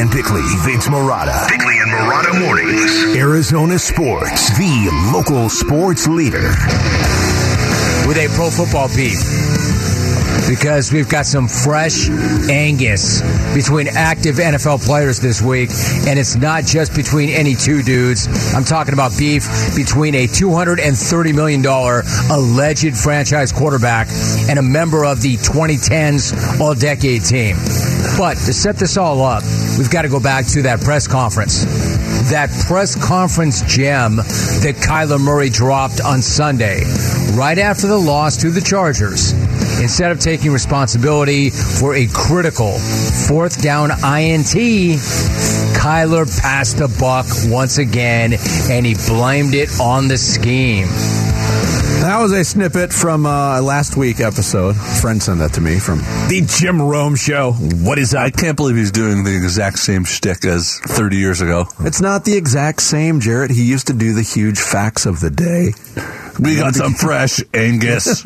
Dan Bickley, Vince Marotta. Bickley and Marotta Mornings. Arizona Sports, the local sports leader. With a pro football beef. Because we've got some fresh Angus between active NFL players this week. And it's not just between any two dudes. I'm talking about beef between a $230 million alleged franchise quarterback and a member of the 2010s All-Decade Team. But to set this all up, we've got to go back to that press conference. That press conference gem that Kyler Murray dropped on Sunday, right after the loss to the Chargers. Instead of taking responsibility for a critical fourth down INT, Kyler passed the buck once again, and he blamed it on the scheme. That was a snippet from last week's episode. A friend sent that to me from the Jim Rome show. What is that? I can't believe he's doing the exact same shtick as 30 years ago. It's not the exact same, Jarrett. He used to do the huge facts of the day. We got some fresh Angus.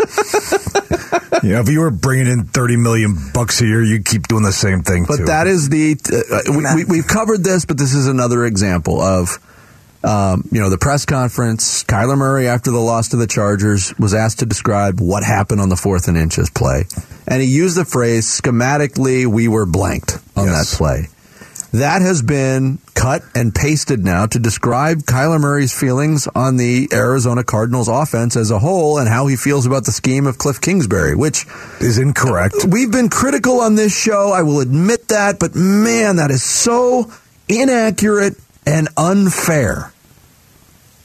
Yeah, if you were bringing in $30 million a year, you'd keep doing the same thing. But too. That is the we've covered this, but this is another example of. The press conference, Kyler Murray, after the loss to the Chargers, was asked to describe what happened on the 4th and inches play. And he used the phrase, schematically, we were blanked on that play. That has been cut and pasted now to describe Kyler Murray's feelings on the Arizona Cardinals offense as a whole and how he feels about the scheme of Cliff Kingsbury, which is incorrect. We've been critical on this show. I will admit that. But, man, that is so inaccurate and unfair.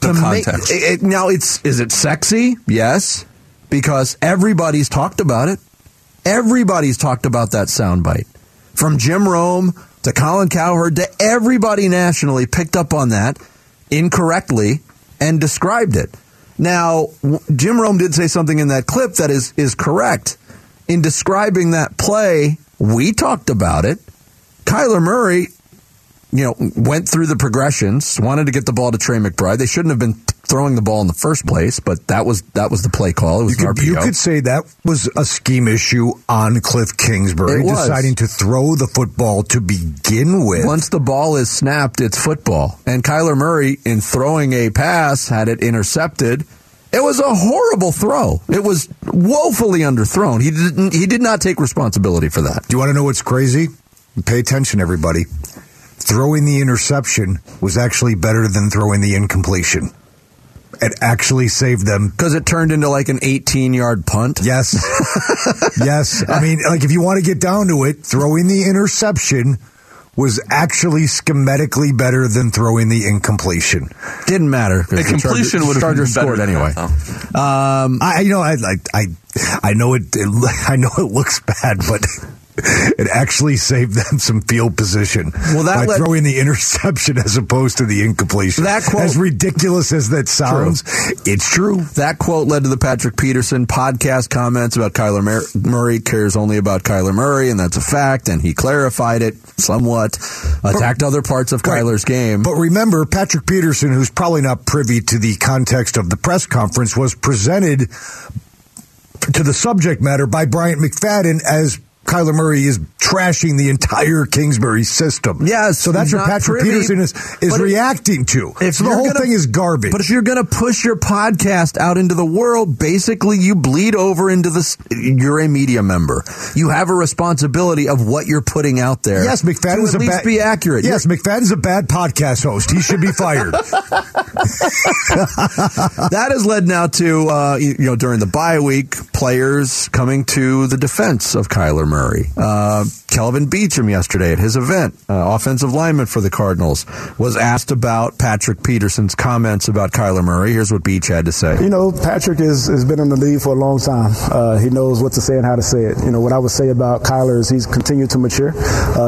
The context. Is it sexy? Yes, because everybody's talked about it. Everybody's talked about that soundbite. From Jim Rome to Colin Cowherd to everybody nationally picked up on that incorrectly and described it. Now, Jim Rome did say something in that clip that is correct. In describing that play, we talked about it. Kyler Murray went through the progressions, wanted to get the ball to Trey McBride. They shouldn't have been throwing the ball in the first place, but that was the play call. It was an RPO. You could say that was a scheme issue on Cliff Kingsbury, deciding to throw the football to begin with. Once the ball is snapped, it's football. And Kyler Murray, in throwing a pass, had it intercepted. It was a horrible throw. It was woefully underthrown. He did not take responsibility for that. Do you want to know what's crazy? Pay attention, everybody. Throwing the interception was actually better than throwing the incompletion. It actually saved them. Because it turned into like an 18-yard punt? Yes. Yes. I mean, like if you want to get down to it, throwing the interception was actually schematically better than throwing the incompletion. Didn't matter. The completion would have been scored anyway. I know it looks bad, but... It actually saved them some field position by throwing the interception as opposed to the incompletion. That quote, as ridiculous as that sounds, it's true. That quote led to the Patrick Peterson podcast comments about Kyler Murray cares only about Kyler Murray, and that's a fact, and he clarified it somewhat, attacked other parts of Kyler's game. But remember, Patrick Peterson, who's probably not privy to the context of the press conference, was presented to the subject matter by Bryant McFadden as Kyler Murray is trashing the entire Kingsbury system. Yes, so that's what Patrick Peterson is reacting to. So the whole thing is garbage. But if you're going to push your podcast out into the world, basically you bleed over into this. You're a media member. You have a responsibility of what you're putting out there. Yes, McFadden is at least be accurate. Yes, McFadden's a bad podcast host. He should be fired. That has led now to during the bye week, players coming to the defense of Kyler Murray. Kelvin Beachum yesterday at his event, offensive lineman for the Cardinals, was asked about Patrick Peterson's comments about Kyler Murray. Here's what Beach had to say. Patrick has been in the league for a long time. He knows what to say and how to say it. What I would say about Kyler is he's continued to mature.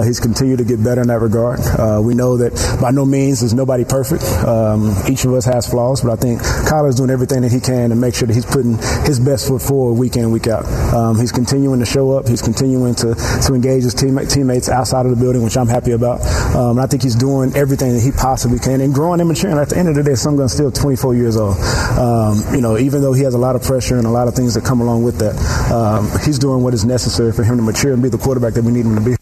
He's continued to get better in that regard. We know that by no means is nobody perfect. Each of us has flaws, but I think Kyler's doing everything that he can to make sure that he's putting his best foot forward week in, week out. He's continuing to show up. He's continuing to engage his teammates outside of the building, which I'm happy about. And I think he's doing everything that he possibly can and growing and maturing. At the end of the day, Sungun's still 24 years old. Even though he has a lot of pressure and a lot of things that come along with that, he's doing what is necessary for him to mature and be the quarterback that we need him to be.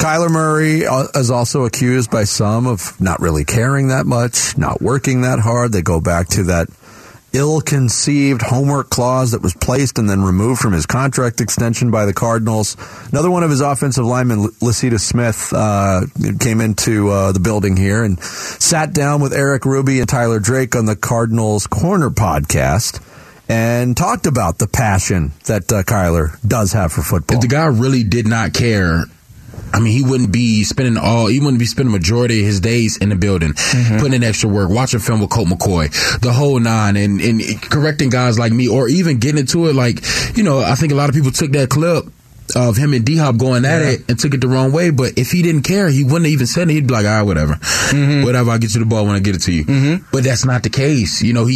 Kyler Murray is also accused by some of not really caring that much, not working that hard. They go back to that ill-conceived homework clause that was placed and then removed from his contract extension by the Cardinals. Another one of his offensive linemen, Lecitus Smith, came into the building here and sat down with Eric Ruby and Tyler Drake on the Cardinals Corner podcast and talked about the passion that Kyler does have for football. If the guy really did not care, I mean, he wouldn't be spending majority of his days in the building, putting in extra work, watching film with Colt McCoy, the whole nine, and correcting guys like me, or even getting into it. Like, you know, I think a lot of people took that clip of him and D-Hop going at it and took it the wrong way. But if he didn't care, he wouldn't have even said it. He'd be like, all right, whatever. Whatever, I'll get you the ball when I get it to you. But that's not the case. You know,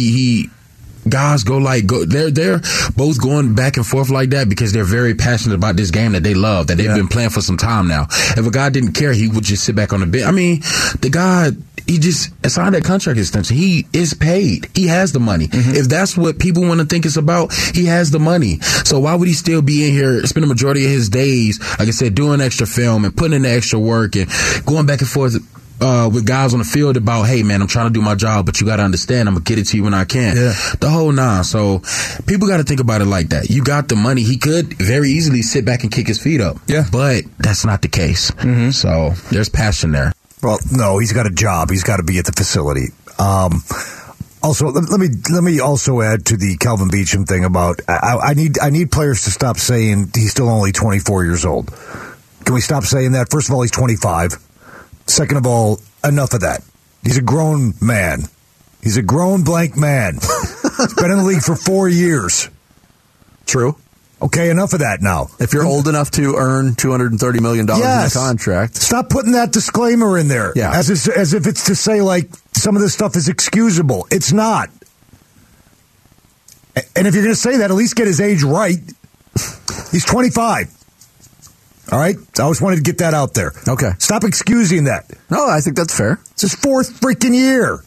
guys they're both going back and forth like that because they're very passionate about this game that they love, that they've been playing for some time now. If a guy didn't care, he would just sit back on the bench. I mean, the guy, he just signed that contract extension. He is paid. He has the money. If that's what people want to think it's about, he has the money. So why would he still be in here, spending the majority of his days, like I said, doing extra film and putting in the extra work and going back and forth with guys on the field about, hey man, I'm trying to do my job, but you got to understand, I'm gonna get it to you when I can. The whole nine. So people got to think about it like that. You got the money. He could very easily sit back and kick his feet up. But that's not the case. So there's passion there. Well, no, he's got a job. He's got to be at the facility. Also, let me also add to the Kelvin Beachum thing about I need players to stop saying he's still only 24 years old. Can we stop saying that? First of all, he's 25. Second of all, enough of that. He's a grown man. He's a grown blank man. He's been in the league for 4 years. True. Okay, enough of that now. If you're old enough to earn $230 million in a contract. Stop putting that disclaimer in there. Yeah. As if it's to say, like, some of this stuff is excusable. It's not. And if you're going to say that, at least get his age right. He's 25. All right? I always wanted to get that out there. Okay. Stop excusing that. No, I think that's fair. It's his fourth freaking year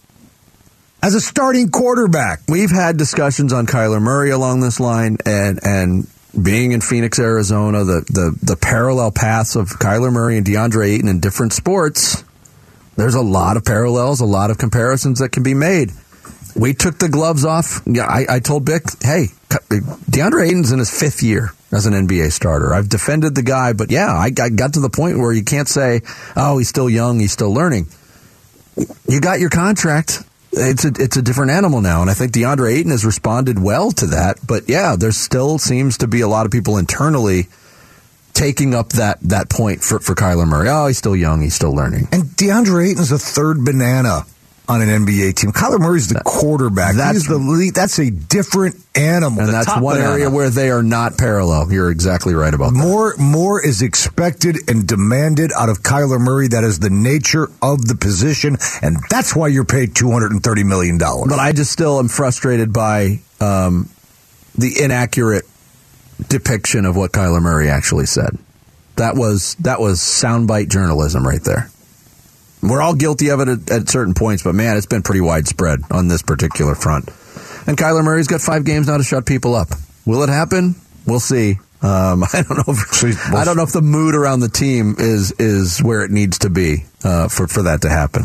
as a starting quarterback. We've had discussions on Kyler Murray along this line, and being in Phoenix, Arizona, the parallel paths of Kyler Murray and DeAndre Ayton in different sports. There's a lot of parallels, a lot of comparisons that can be made. We took the gloves off. Yeah, I told Bick, hey, DeAndre Ayton's in his fifth year as an NBA starter. I've defended the guy, but yeah, I got to the point where you can't say, oh, he's still young, he's still learning. You got your contract. It's a different animal now, and I think DeAndre Ayton has responded well to that. But yeah, there still seems to be a lot of people internally taking up that point for Kyler Murray. Oh, he's still young, he's still learning. And DeAndre Ayton's the third banana on an NBA team. Kyler Murray's the quarterback. That's a different animal. And that's one area where they are not parallel. You're exactly right about that. More is expected and demanded out of Kyler Murray. That is the nature of the position, and that's why you're paid $230 million. But I just still am frustrated by the inaccurate depiction of what Kyler Murray actually said. That was soundbite journalism right there. We're all guilty of it at certain points, but man, it's been pretty widespread on this particular front. And Kyler Murray's got 5 games now to shut people up. Will it happen? We'll see. I don't know if the mood around the team is where it needs to be for that to happen.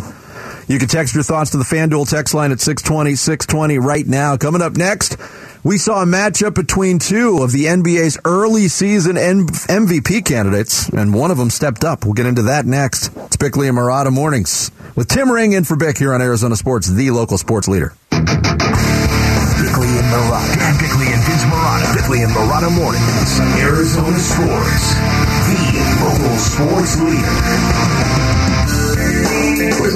You can text your thoughts to the FanDuel text line at 620-620 right now. Coming up next, we saw a matchup between two of the NBA's early season MVP candidates, and one of them stepped up. We'll get into that next. It's Bickley and Marotta Mornings with Tim Ring in for Bick here on Arizona Sports, the local sports leader. Bickley and Marotta. Dan Bickley and Vince Marotta. Bickley and Marotta Mornings. Arizona Sports, the local sports leader.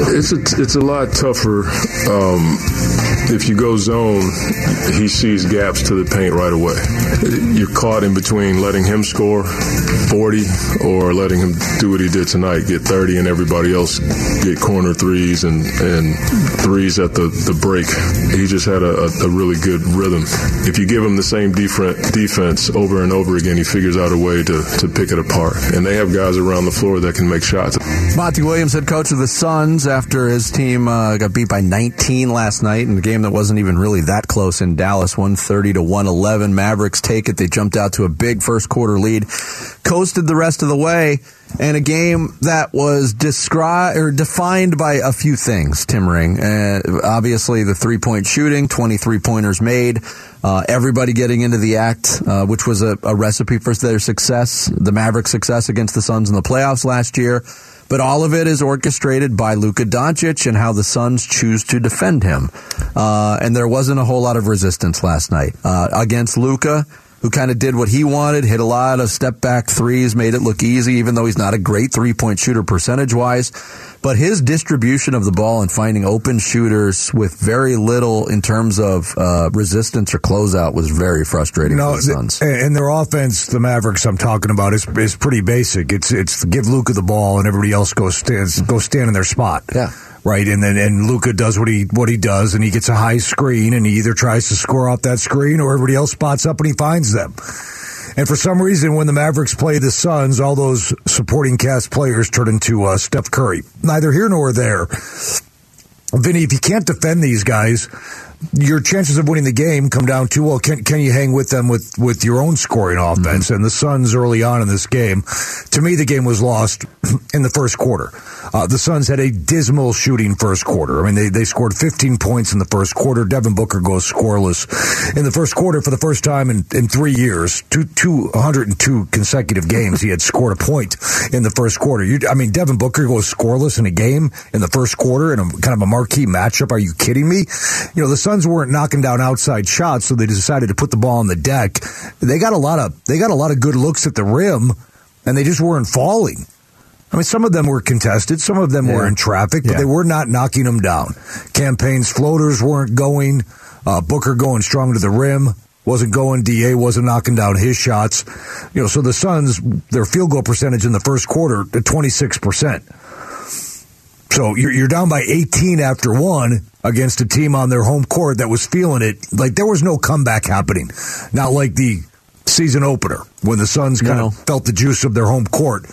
It's a lot tougher if you go zone. He sees gaps to the paint right away. You're caught in between letting him score 40 or letting him do what he did tonight, get 30, and everybody else get corner threes and threes at the break. He just had a really good rhythm. If you give him the same defense over and over again, he figures out a way to pick it apart. And they have guys around the floor that can make shots. Monty Williams, head coach of the Suns, after his team got beat by 19 last night in game that wasn't even really that close in Dallas, 130-111. Mavericks take it. They jumped out to a big first quarter lead, coasted the rest of the way, and a game that was defined by a few things, Tim Ring. Obviously, the three-point shooting, 23-pointers made, everybody getting into the act, which was a recipe for their success, the Mavericks' success against the Suns in the playoffs last year. But all of it is orchestrated by Luka Doncic and how the Suns choose to defend him. And there wasn't a whole lot of resistance last night against Luka, who kind of did what he wanted, hit a lot of step-back threes, made it look easy, even though he's not a great three-point shooter percentage-wise. But his distribution of the ball and finding open shooters with very little in terms of resistance or closeout was very frustrating for the Suns. And their offense, the Mavericks I'm talking about, is pretty basic. It's give Luka the ball and everybody else go stand in their spot. Yeah. Right, and then Luka does what he does, and he gets a high screen, and he either tries to score off that screen or everybody else spots up and he finds them. And for some reason, when the Mavericks play the Suns, all those supporting cast players turn into Steph Curry. Neither here nor there. Vinny, if you can't defend these guys, your chances of winning the game come down to, well, can you hang with them with your own scoring offense? Mm-hmm. And the Suns early on in this game, to me, the game was lost in the first quarter. The Suns had a dismal shooting first quarter. I mean, they scored 15 points in the first quarter. Devin Booker goes scoreless in the first quarter for the first time in 3 years. 202 consecutive games he had scored a point in the first quarter. Devin Booker goes scoreless in a game in the first quarter in a kind of a marquee matchup. Are you kidding me? You know, the Suns weren't knocking down outside shots, so they decided to put the ball on the deck. They got a lot of good looks at the rim, and they just weren't falling. I mean, some of them were contested, some of them were in traffic, but they were not knocking them down. Campaign's floaters weren't going. Booker going strong to the rim wasn't going. DA wasn't knocking down his shots. You know, so the Suns, their field goal percentage in the first quarter at 26%. So you're down by 18 after one against a team on their home court that was feeling it. Like, there was no comeback happening. Not like the season opener when the Suns kind of felt the juice of their home court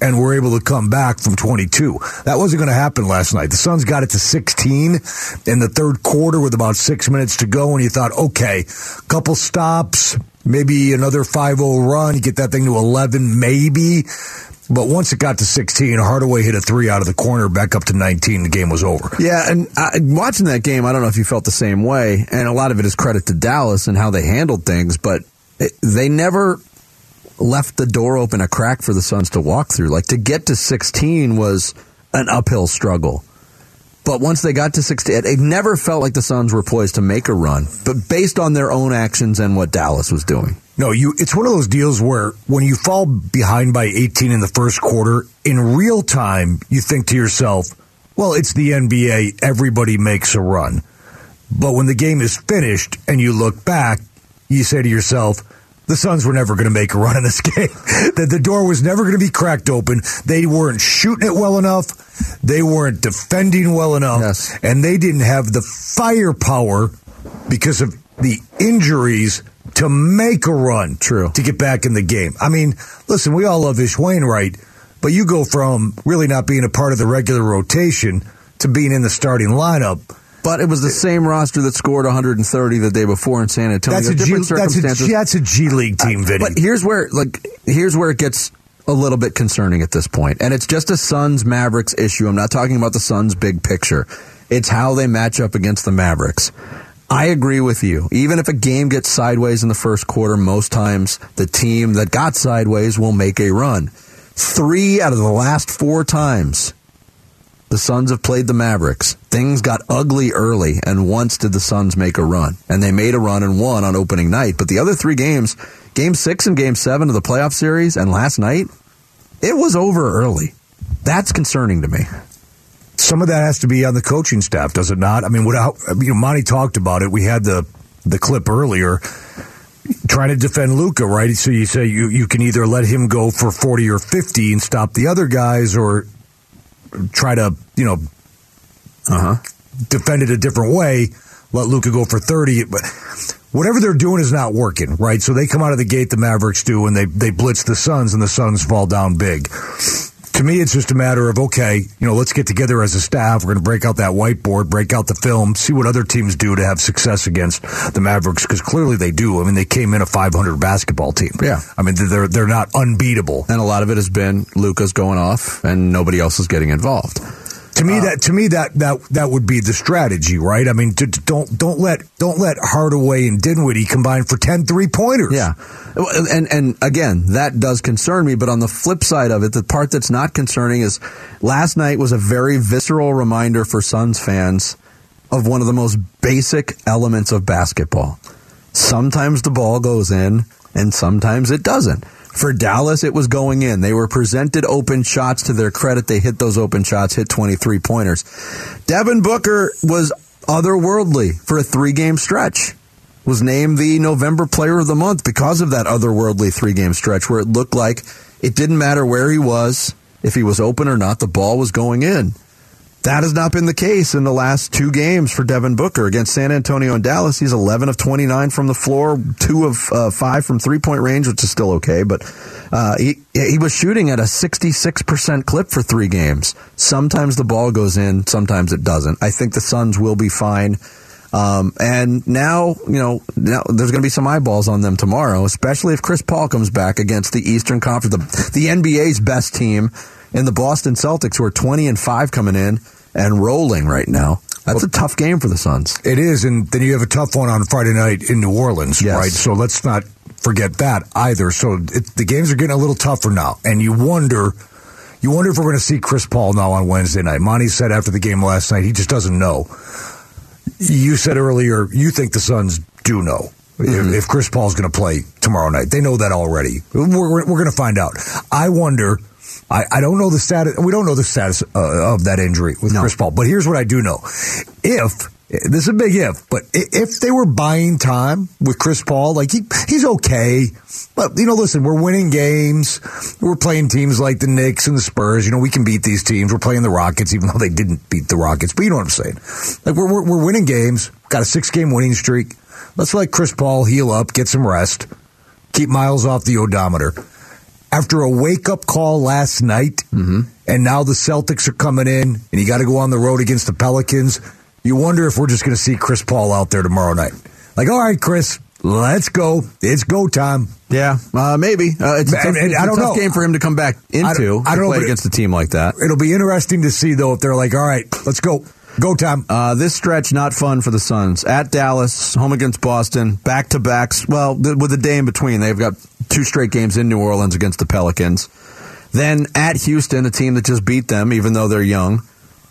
and were able to come back from 22. That wasn't going to happen last night. The Suns got it to 16 in the third quarter with about 6 minutes to go, and you thought, okay, couple stops, maybe another 5-0 run, you get that thing to 11 maybe. But once it got to 16, Hardaway hit a three out of the corner, back up to 19. The game was over. Yeah, and watching that game, I don't know if you felt the same way, and a lot of it is credit to Dallas and how they handled things, but they never left the door open a crack for the Suns to walk through. Like, to get to 16 was an uphill struggle. But once they got to 16, it never felt like the Suns were poised to make a run, but based on their own actions and what Dallas was doing. No, it's one of those deals where when you fall behind by 18 in the first quarter, in real time, you think to yourself, well, it's the NBA, everybody makes a run. But when the game is finished and you look back, you say to yourself, the Suns were never going to make a run in this game. That the door was never going to be cracked open. They weren't shooting it well enough. They weren't defending well enough. Yes. And they didn't have the firepower because of the injuries to make a run. True. To get back in the game. I mean, listen, we all love Ish Wainwright, but you go from really not being a part of the regular rotation to being in the starting lineup. But it was the same roster that scored 130 the day before in San Antonio. That's a G League team, Vinny. But here's where it gets a little bit concerning at this point. And it's just a Suns-Mavericks issue. I'm not talking about the Suns' big picture. It's how they match up against the Mavericks. I agree with you. Even if a game gets sideways in the first quarter, most times the team that got sideways will make a run. 3 out of the last 4 times the Suns have played the Mavericks, things got ugly early, and once did the Suns make a run. And they made a run and won on opening night. But the other 3 games, Game 6 and Game 7 of the playoff series, and last night, it was over early. That's concerning to me. Some of that has to be on the coaching staff, does it not? I mean, Monty talked about it. We had the clip earlier. Trying to defend Luka, right? So you say you can either let him go for 40 or 50 and stop the other guys, or try to, defend it a different way, let Luka go for 30. But whatever they're doing is not working, right? So they come out of the gate, the Mavericks do, and they blitz the Suns, and the Suns fall down big. to me, it's just a matter of, okay, you know, let's get together as a staff. We're going to break out that whiteboard, break out the film, see what other teams do to have success against the Mavericks, because clearly they do. I mean, they came in a .500 basketball team. Yeah. I mean, they're not unbeatable. And a lot of it has been Luka's going off and nobody else is getting involved. To me, that would be the strategy, right? I mean, don't let Hardaway and Dinwiddie combine for 10 3-pointers. Yeah, and again, that does concern me. But on the flip side of it, the part that's not concerning is last night was a very visceral reminder for Suns fans of one of the most basic elements of basketball. Sometimes the ball goes in, and sometimes it doesn't. For Dallas, it was going in. They were presented open shots. To their credit, they hit those open shots, hit 23-pointers. Devin Booker was otherworldly for a 3-game stretch. Was named the November Player of the Month because of that otherworldly 3-game stretch where it looked like it didn't matter where he was, if he was open or not, the ball was going in. That has not been the case in the last 2 games for Devin Booker. Against San Antonio and Dallas, he's 11 of 29 from the floor, 2 of 5 from three-point range, which is still okay. But he was shooting at a 66% clip for 3 games. Sometimes the ball goes in, sometimes it doesn't. I think the Suns will be fine. And now, you know, there's going to be some eyeballs on them tomorrow, especially if Chris Paul comes back against the Eastern Conference, the NBA's best team, and the Boston Celtics, who are 20-5 coming in and rolling right now. That's a tough game for the Suns. It is, and then you have a tough one on Friday night in New Orleans, yes. Right? So let's not forget that either. So the games are getting a little tougher now, and you wonder if we're going to see Chris Paul now on Wednesday night. Monty said after the game last night he just doesn't know. You said earlier you think the Suns do know. Mm-hmm. If Chris Paul's going to play tomorrow night. They know that already. We're going to find out. I wonder. I don't know the status. We don't know the status of that injury with Chris Paul. But here's what I do know. This is a big if, but if they were buying time with Chris Paul, like he's okay. But, you know, listen, we're winning games. We're playing teams like the Knicks and the Spurs. You know, we can beat these teams. We're playing the Rockets, even though they didn't beat the Rockets. But you know what I'm saying. Like, we're winning games. Got a 6-game winning streak. Let's let Chris Paul heal up, get some rest, keep miles off the odometer. After a wake-up call last night, and now the Celtics are coming in, and you got to go on the road against the Pelicans, you wonder if we're just going to see Chris Paul out there tomorrow night. Like, all right, Chris, let's go. It's go time. Yeah, maybe. It's a tough game for him to come back into to play against a team like that. It'll be interesting to see, though, if they're like, all right, let's go. Go time. This stretch, not fun for the Suns. At Dallas, home against Boston, back-to-backs. Well, with a day in between, they've got 2 straight games in New Orleans against the Pelicans. Then at Houston, a team that just beat them, even though they're young.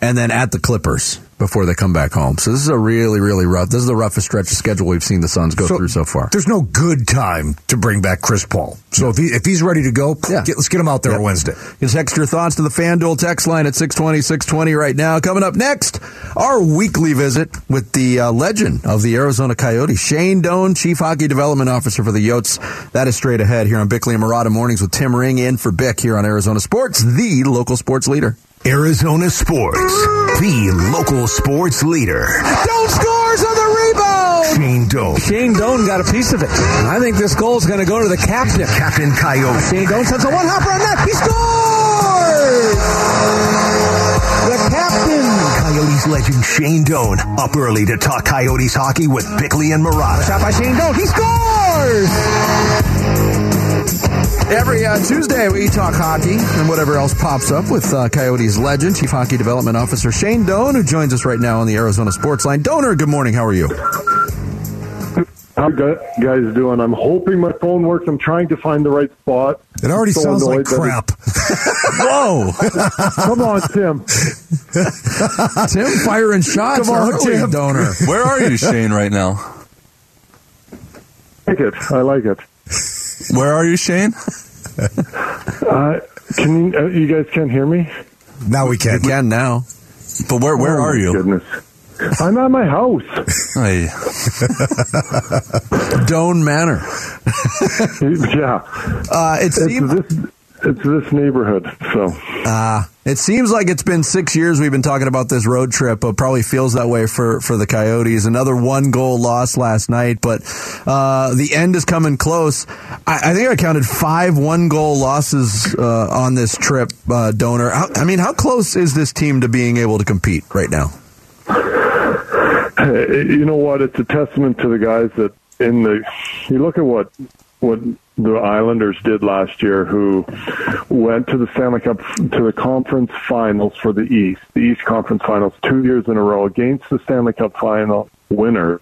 And then at the Clippers before they come back home. So this is a really, really rough. This is the roughest stretch of schedule we've seen the Suns go through so far. There's no good time to bring back Chris Paul. So if he's ready to go, let's get him out there on Wednesday. Just text your thoughts to the FanDuel text line at 620-620 right now. Coming up next, our weekly visit with the legend of the Arizona Coyotes, Shane Doan, Chief Hockey Development Officer for the Yotes. That is straight ahead here on Bickley and Marotta Mornings with Tim Ring in for Bick here on Arizona Sports, the local sports leader. Arizona Sports, the local sports leader. Doan scores on the rebound! Shane Doan. Shane Doan got a piece of it. I think this goal is going to go to the captain. Captain Coyote. Shane Doan sends a one-hopper on net. He scores! The captain. Coyotes legend Shane Doan up early to talk Coyotes hockey with Bickley and Marotta. Shot by Shane Doan. He scores! Every Tuesday we talk hockey and whatever else pops up with Coyotes legend, Chief Hockey Development Officer Shane Doan, who joins us right now on the Arizona Sports Line. Doaner, good morning. How are you? How you guys doing? I'm hoping my phone works. I'm trying to find the right spot. It already sounds like crap. Whoa! Come on, Tim. Tim firing shots. Come on, Tim. Doaner. Where are you, Shane, right now? I like it. Where are you, Shane? You guys can't hear me? Now we can. We can now. But where are you? Goodness. I'm at my house. Hey. Doan Manor. Yeah. It seems It's this neighborhood, so. It seems like it's been 6 years we've been talking about this road trip, but probably feels that way for the Coyotes. Another one-goal loss last night, but the end is coming close. I think I counted 5 one-goal losses on this trip, Donor. How close is this team to being able to compete right now? You know what? It's a testament to the guys that you look at what the Islanders did last year, who went to the Stanley Cup, to the conference finals for the East Conference Finals 2 years in a row against the Stanley Cup final winner,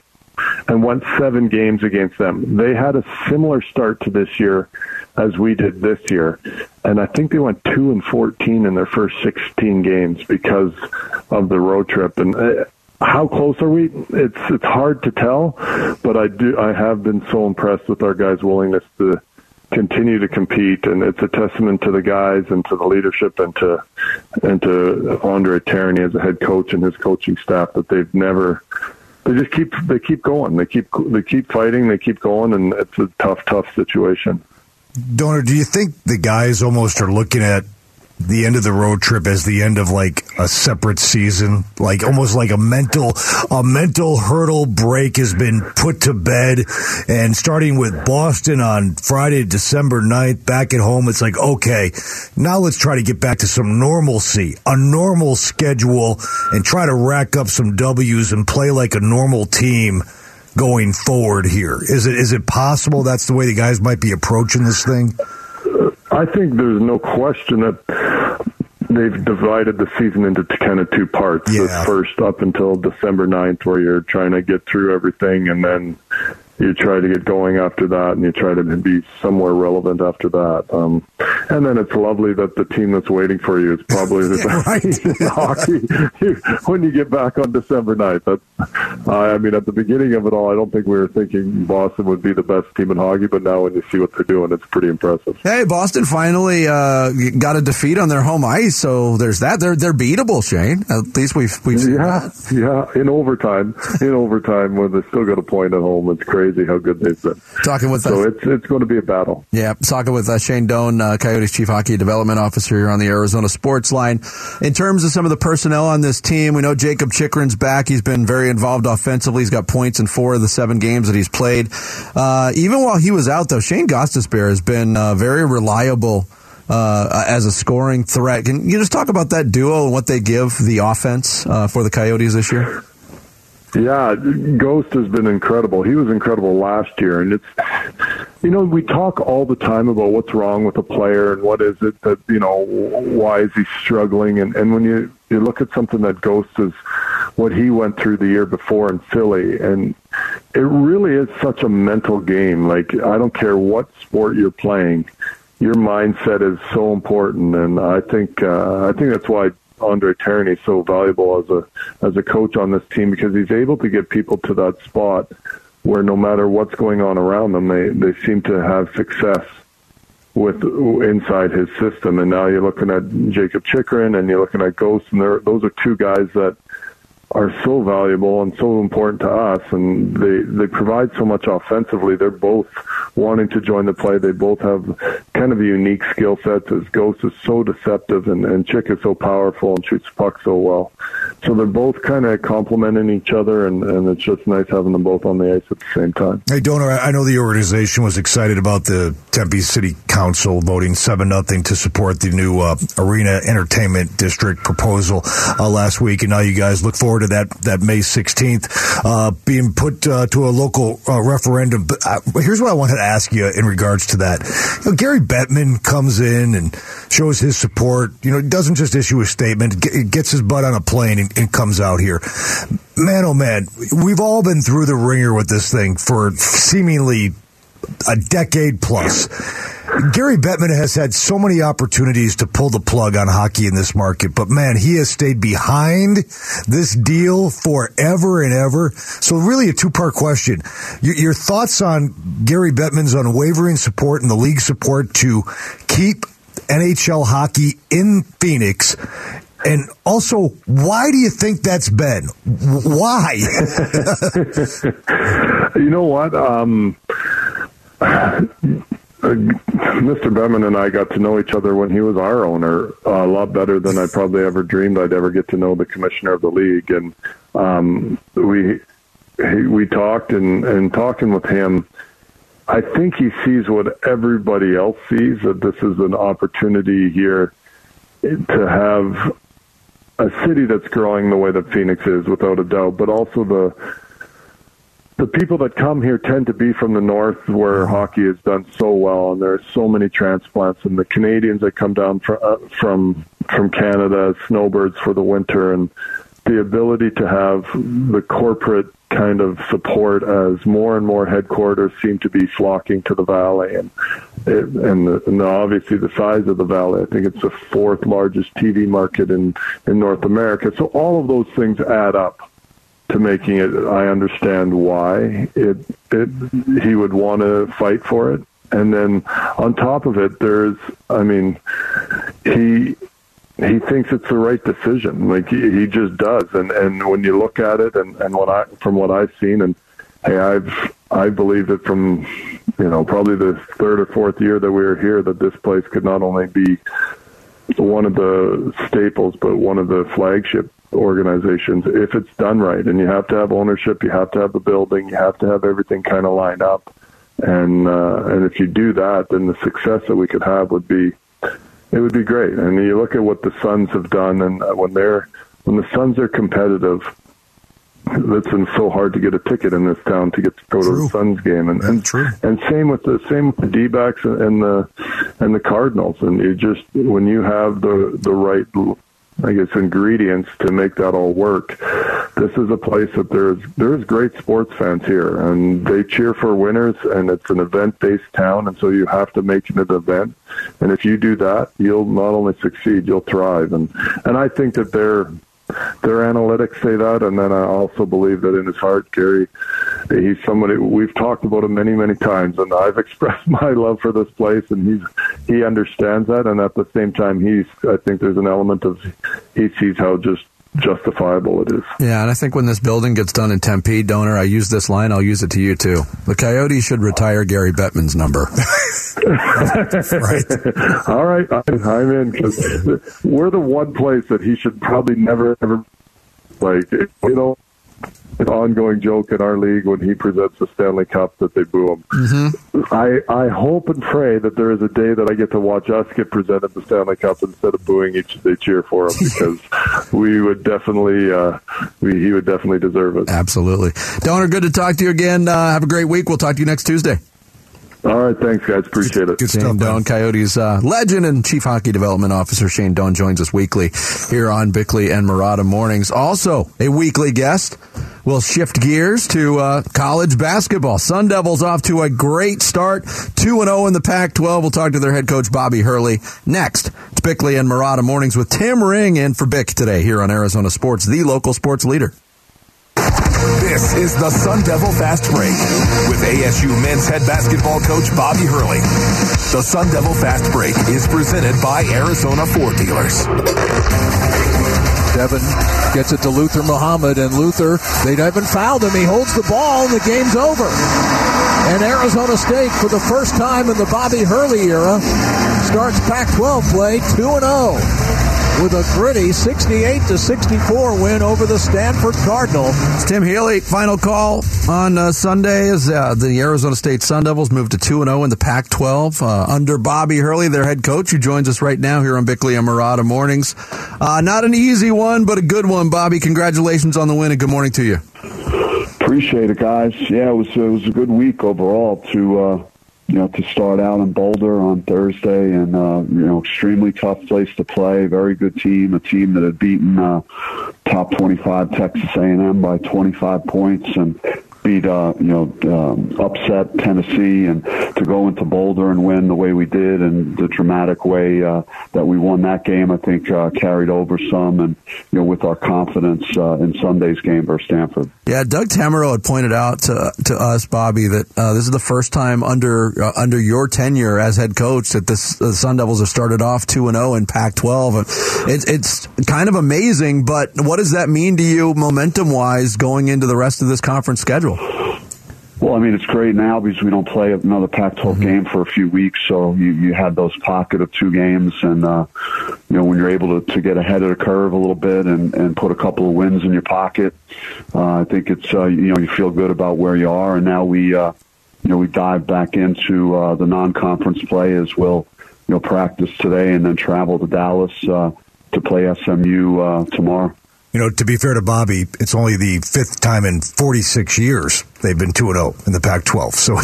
and won 7 games against them. They had a similar start to this year as we did this year. And I think they went 2-14 in their first 16 games because of the road trip. And how close are we? It's hard to tell, but I have been so impressed with our guys' willingness to continue to compete, and it's a testament to the guys and to the leadership and to Andre Tarrany as a head coach and his coaching staff that they've never. They just keep going. They keep fighting. They keep going, and it's a tough situation. Donor, do you think the guys almost are looking at the end of the road trip as the end of like a separate season, like almost like a mental hurdle break has been put to bed? And starting with Boston on Friday, December 9th, back at home, it's like, okay, now let's try to get back to some normalcy, a normal schedule, and try to rack up some W's and play like a normal team going forward here. Is it possible that's the way the guys might be approaching this thing? I think there's no question that they've divided the season into kind of two parts. Yeah. The first up until December 9th, where you're trying to get through everything, and then you try to get going after that, and you try to be somewhere relevant after that. And then it's lovely that the team that's waiting for you is probably the best team in hockey when you get back on December 9th. At the beginning of it all, I don't think we were thinking Boston would be the best team in hockey, but now when you see what they're doing, it's pretty impressive. Hey, Boston finally got a defeat on their home ice, so there's that. They're beatable, Shane. At least we've seen that. Yeah, in overtime, where they still got a point at home. It's crazy how good they've been. It's going to be a battle. Yeah, talking with Shane Doan, Coyotes Chief Hockey Development Officer here on the Arizona Sports Line. In terms of some of the personnel on this team, we know Jacob Chychrun's back. He's been very involved offensively. He's got points in 4 of the 7 games that he's played. Even while he was out, though, Shane Gostisbehere has been very reliable as a scoring threat. Can you just talk about that duo and what they give the offense for the Coyotes this year? Yeah, Ghost has been incredible. He was incredible last year. And we talk all the time about what's wrong with a player and what is it that, why is he struggling? And when you look at something that Ghost is, what he went through the year before in Philly, and it really is such a mental game. Like, I don't care what sport you're playing, your mindset is so important. And I think that's why Andre Tarrany is so valuable as a coach on this team, because he's able to get people to that spot where no matter what's going on around them, they seem to have success with inside his system. And now you're looking at Jacob Chychrun and you're looking at Ghost, and those are two guys that are so valuable and so important to us, and they provide so much offensively. They're both wanting to join the play. They both have kind of unique skill sets, as Ghost is so deceptive and Chick is so powerful and shoots puck so well. So they're both kind of complementing each other, and it's just nice having them both on the ice at the same time. Hey, Donor, I know the organization was excited about the Tempe City Council voting 7-0 to support the new Arena Entertainment District proposal last week, and now you guys look forward to that May 16th being put to a local referendum. But here's what I wanted to ask you in regards to that. Gary Bettman comes in and shows his support. Doesn't just issue a statement, gets his butt on a plane and comes out here. Man, oh man, we've all been through the ringer with this thing for seemingly a decade plus. Gary Bettman has had so many opportunities to pull the plug on hockey in this market, but man, he has stayed behind this deal forever and ever. So really a two-part question. Your thoughts on Gary Bettman's unwavering support and the league's support to keep NHL hockey in Phoenix, and also, why do you think that's been? Why? You know what? Mr. Bettman and I got to know each other when he was our owner a lot better than I probably ever dreamed I'd ever get to know the commissioner of the league. And we talked, and talking with him, I think he sees what everybody else sees, that this is an opportunity here to have a city that's growing the way that Phoenix is, without a doubt, but also the people that come here tend to be from the north, where hockey has done so well, and there are so many transplants, and the Canadians that come down from Canada, snowbirds for the winter, and the ability to have the corporate kind of support as more and more headquarters seem to be flocking to the Valley, and obviously the size of the Valley. I think it's the fourth largest TV market in North America. So all of those things add up to making it. I understand why he would want to fight for it. And then on top of it, he thinks it's the right decision. Like he just does. And when you look at it, and from what I've seen, and hey, I believe that from, probably the third or fourth year that we were here, that this place could not only be one of the staples, but one of the flagship organizations if it's done right. And you have to have ownership, you have to have the building, you have to have everything kind of lined up. And if you do that, then the success that we could have would be great. And you look at what the Suns have done, and when the Suns are competitive, it's been so hard to get a ticket in this town to get to go to the Suns game, and same with the D-backs and the Cardinals. And you just, when you have the right, I guess, ingredients to make that all work, this is a place that there's great sports fans here, and they cheer for winners, and it's an event-based town, and so you have to make it an event. And if you do that, you'll not only succeed, you'll thrive. And I think that their analytics say that, and then I also believe that in his heart, Gary, he's somebody, we've talked about him many, many times, and I've expressed my love for this place, and he understands that, and at the same time, I think there's an element of, he sees how just justifiable it is. Yeah, and I think when this building gets done in Tempe, Donor, I use this line, I'll use it to you too. The Coyotes should retire Gary Bettman's number. Right. All right, I'm in, because we're the one place that he should probably never, ever, like, an ongoing joke in our league when he presents the Stanley Cup that they boo him. Mm-hmm. I hope and pray that there is a day that I get to watch us get presented the Stanley Cup instead of booing each. They cheer for him, because we would definitely, he would definitely deserve it. Absolutely, Donor. Good to talk to you again. Have a great week. We'll talk to you next Tuesday. All right, thanks, guys. Appreciate it. Good Shane Doan, Coyotes legend and Chief Hockey Development Officer Shane Doan, joins us weekly here on Bickley and Marotta Mornings. Also, a weekly guest. We'll shift gears to college basketball. Sun Devils off to a great start, 2-0 in the Pac-12. We'll talk to their head coach, Bobby Hurley, next. It's Bickley and Marotta Mornings with Tim Ring in for Bick today here on Arizona Sports, the local sports leader. This is the Sun Devil Fast Break with ASU men's head basketball coach Bobby Hurley. The Sun Devil Fast Break is presented by Arizona Ford Dealers. Devin gets it to Luther Muhammad, and Luther, they haven't fouled him. He holds the ball, and the game's over. And Arizona State, for the first time in the Bobby Hurley era, starts Pac-12 play 2-0. With a gritty 68-64 win over the Stanford Cardinal. It's Tim Healy. Final call on Sunday is the Arizona State Sun Devils moved to 2-0 in the Pac-12 under Bobby Hurley, their head coach, who joins us right now here on Bickley and Marotta Mornings. Not an easy one, but a good one, Bobby. Congratulations on the win, and good morning to you. Appreciate it, guys. Yeah, it was a good week overall to start out in Boulder on Thursday, and, extremely tough place to play. Very good team, a team that had beaten top 25 Texas A&M by 25 points and beat, upset Tennessee. And to go into Boulder and win the way we did, and the dramatic way that we won that game, I think carried over some, and, with our confidence in Sunday's game versus Stanford. Yeah, Doug Tamero had pointed out to us, Bobby, that this is the first time under your tenure as head coach that the Sun Devils have started off 2-0 in Pac-12. It's kind of amazing, but what does that mean to you momentum-wise going into the rest of this conference schedule? Well, I mean, it's great now because we don't play another Pac-12 game for a few weeks, so you had those pocket of two games, and you know, when you're able to get ahead of the curve a little bit and put a couple of wins in your pocket, I think it's you know, you feel good about where you are, and now we you know, we dive back into the non-conference play as we'll, you know, practice today and then travel to Dallas to play SMU tomorrow. You know, to be fair to Bobby, it's only the fifth time in 46 years they've been 2-0 in the Pac-12. So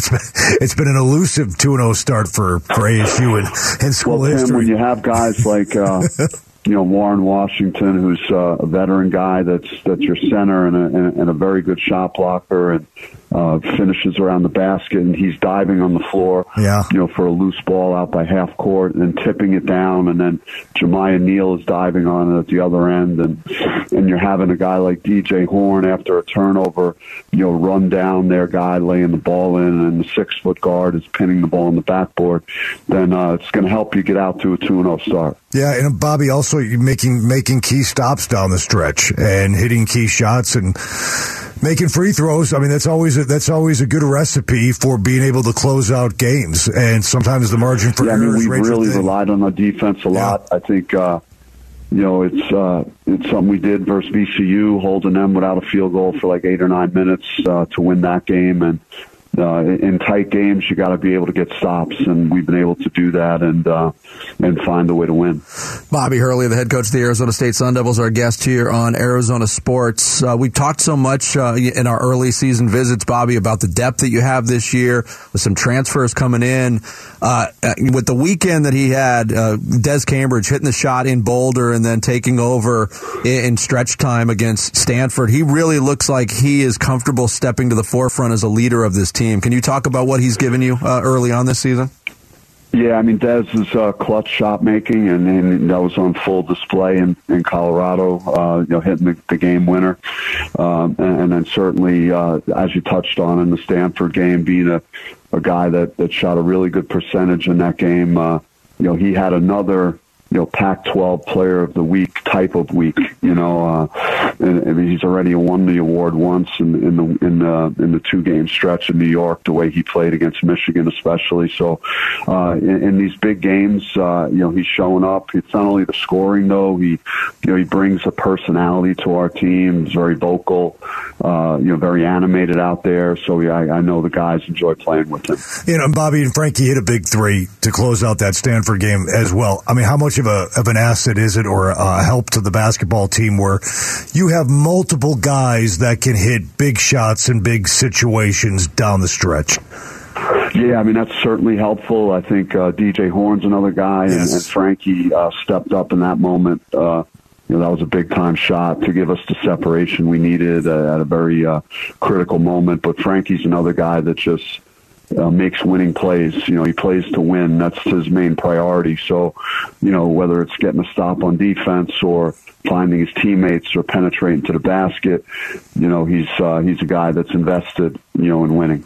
it's been an elusive 2-0 start for ASU and school history. Tim, when you have guys like, you know, Warren Washington, who's a veteran guy that's your center and a very good shot blocker and finishes around the basket, and he's diving on the floor, you know, for a loose ball out by half court and tipping it down, and then Jamiah Neal is diving on it at the other end, and you're having a guy like DJ Horn after a turnover, you know, run down their guy laying the ball in, and the 6-foot guard is pinning the ball on the backboard, then it's going to help you get out to a 2-0 start. Yeah, and Bobby, also you're making key stops down the stretch and hitting key shots and making free throws. I mean, that's always a good recipe for being able to close out games. And sometimes the margin for error is we really relied on our defense a lot. I think you know, it's something we did versus VCU, holding them without a field goal for like 8 or 9 minutes to win that game. And in tight games, you got to be able to get stops, and we've been able to do that and find a way to win. Bobby Hurley, the head coach of the Arizona State Sun Devils, our guest here on Arizona Sports. We talked so much in our early season visits, Bobby, about the depth that you have this year with some transfers coming in. With the weekend that he had, Des Cambridge hitting the shot in Boulder and then taking over in stretch time against Stanford, he really looks like he is comfortable stepping to the forefront as a leader of this team. Can you talk about what he's given you early on this season? Yeah, I mean, Dez's clutch shot making, and that was on full display in Colorado, you know, hitting the game winner. And then certainly, as you touched on in the Stanford game, being a guy that shot a really good percentage in that game, you know, he had another, you know, Pac-12 Player of the Week type of week. You know, and he's already won the award once in the two-game stretch in New York, the way he played against Michigan, especially. So, in these big games, you know, he's showing up. It's not only the scoring though. He brings a personality to our team. He's very vocal. You know, very animated out there. So yeah, I know the guys enjoy playing with him. You know, Bobby and Frankie hit a big three to close out that Stanford game as well. I mean, how much of an asset is it, or a help to the basketball team, where you have multiple guys that can hit big shots in big situations down the stretch? Yeah, I mean, that's certainly helpful. I think DJ Horn's another guy, yes. and Frankie stepped up in that moment. You know, that was a big-time shot to give us the separation we needed at a very critical moment. But Frankie's another guy that just makes winning plays. You know, he plays to win. That's his main priority. So, you know, whether it's getting a stop on defense or finding his teammates or penetrating to the basket, you know, he's a guy that's invested, you know, in winning.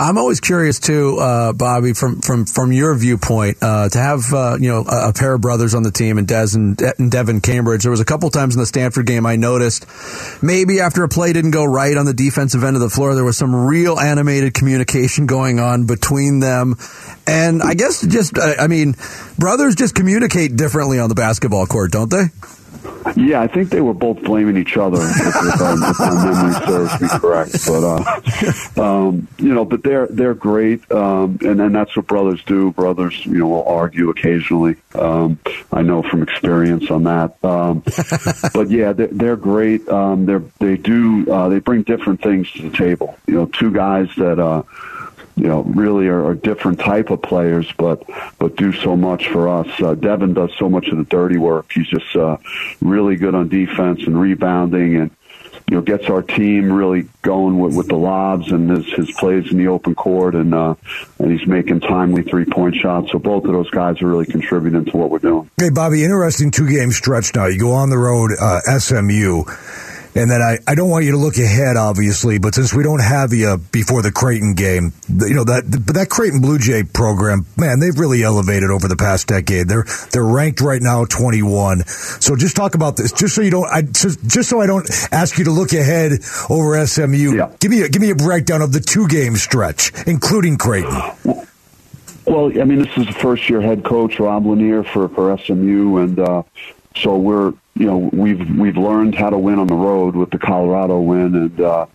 I'm always curious too, Bobby, from your viewpoint, to have you know, a pair of brothers on the team, and Des and Devin Cambridge. There was a couple times in the Stanford game I noticed, maybe after a play didn't go right on the defensive end of the floor, there was some real animated communication going on between them, and I guess just brothers just communicate differently on the basketball court, don't they? Yeah, I think they were both blaming each other, if my memory serves me correct. But you know, but they're great, and that's what brothers do. Brothers, you know, will argue occasionally. I know from experience on that. But yeah, they're great. They bring different things to the table. You know, two guys that you know, really are different type of players, but do so much for us. Devin does so much of the dirty work. He's just really good on defense and rebounding, and you know, gets our team really going with the lobs and his plays in the open court, and he's making timely three-point shots. So both of those guys are really contributing to what we're doing. Hey, Bobby, interesting two-game stretch now. You go on the road, SMU. And then I don't want you to look ahead, obviously, but since we don't have you before the Creighton game, you know that Creighton Blue Jay program, man, they've really elevated over the past decade. They're ranked right now 21. So just talk about this, just so I don't ask you to look ahead over SMU. Yeah. Give me a breakdown of the two-game stretch, including Creighton. Well, I mean, this is the first-year head coach Rob Lanier for SMU, and so we're, you know, we've learned how to win on the road with the Colorado win, and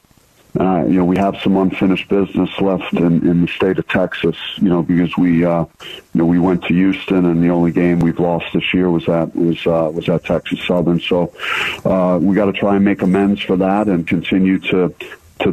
you know, we have some unfinished business left in the state of Texas, you know, because we you know, we went to Houston, and the only game we've lost this year was at Texas Southern. So we got to try and make amends for that and continue to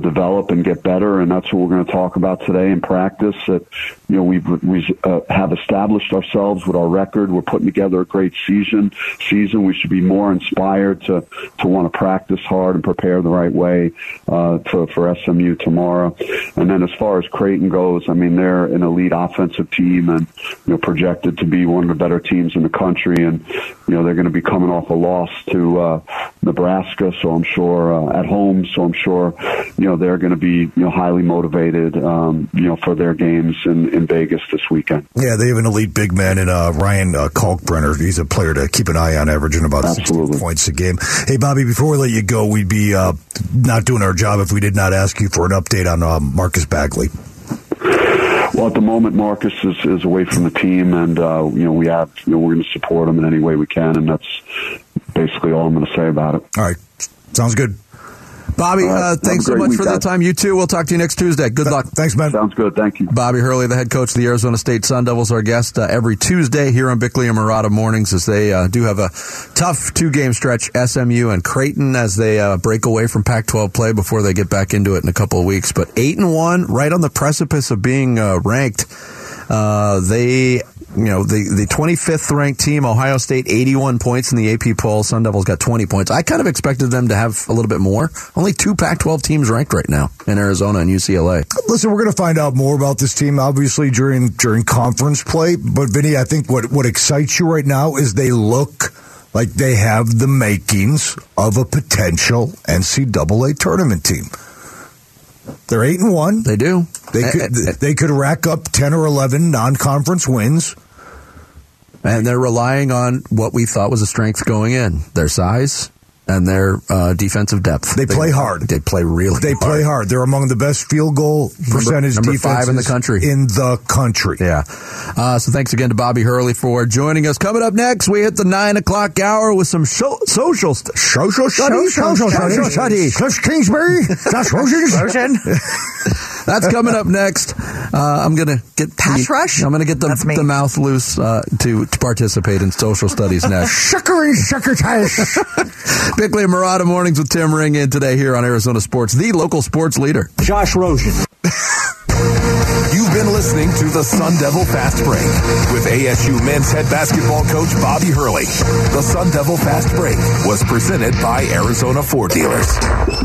develop and get better, and that's what we're going to talk about today in practice. That, you know, we have established ourselves with our record. We're putting together a great season. We should be more inspired to want to practice hard and prepare the right way for SMU tomorrow. And then as far as Creighton goes, I mean, they're an elite offensive team, and, you know, projected to be one of the better teams in the country. And, you know, they're going to be coming off a loss to Nebraska, so I'm sure at home. So I'm sure, you know, they're going to be, you know, highly motivated, you know, for their games in Vegas this weekend. Yeah, they have an elite big man in Ryan Kalkbrenner. He's a player to keep an eye on, averaging about 16 points a game. Hey, Bobby, before we let you go, we'd be not doing our job if we did not ask you for an update on Marcus Bagley. Well, at the moment, Marcus is away from the team, and you know, we're going to support him in any way we can, and that's basically all I'm going to say about it. All right, sounds good. Bobby, thanks so much for the time. You too. We'll talk to you next Tuesday. Good luck. Thanks, man. Sounds good. Thank you. Bobby Hurley, the head coach of the Arizona State Sun Devils, our guest every Tuesday here on Bickley and Marotta Mornings, as they do have a tough two-game stretch, SMU and Creighton, as they break away from Pac-12 play before they get back into it in a couple of weeks. But 8-1, right on the precipice of being ranked. They... You know, the 25th ranked team, Ohio State, 81 points in the AP poll. Sun Devils got 20 points. I kind of expected them to have a little bit more. Only two Pac-12 teams ranked right now in Arizona and UCLA. Listen, we're going to find out more about this team, obviously, during conference play. But, Vinny, I think what excites you right now is they look like they have the makings of a potential NCAA tournament team. They're 8-1. They do. They could rack up 10 or 11 non-conference wins. And they're relying on what we thought was a strength going in. Their size and their defensive depth. They play hard. They play really hard. They play hard. They're among the best field goal percentage number defenses 5 in the country. Yeah. So thanks again to Bobby Hurley for joining us. Coming up next, we hit the 9 o'clock hour with some social studies. Cliff Kingsbury, Josh Rosen. That's coming up next. I'm going to get the mouth loose to participate in social studies next. Shuckery shuckertice. Bickley and Marotta Mornings with Tim Ring in today here on Arizona Sports, the local sports leader. Josh Rosen. You've been listening to the Sun Devil Fast Break with ASU men's head basketball coach Bobby Hurley. The Sun Devil Fast Break was presented by Arizona Ford Dealers.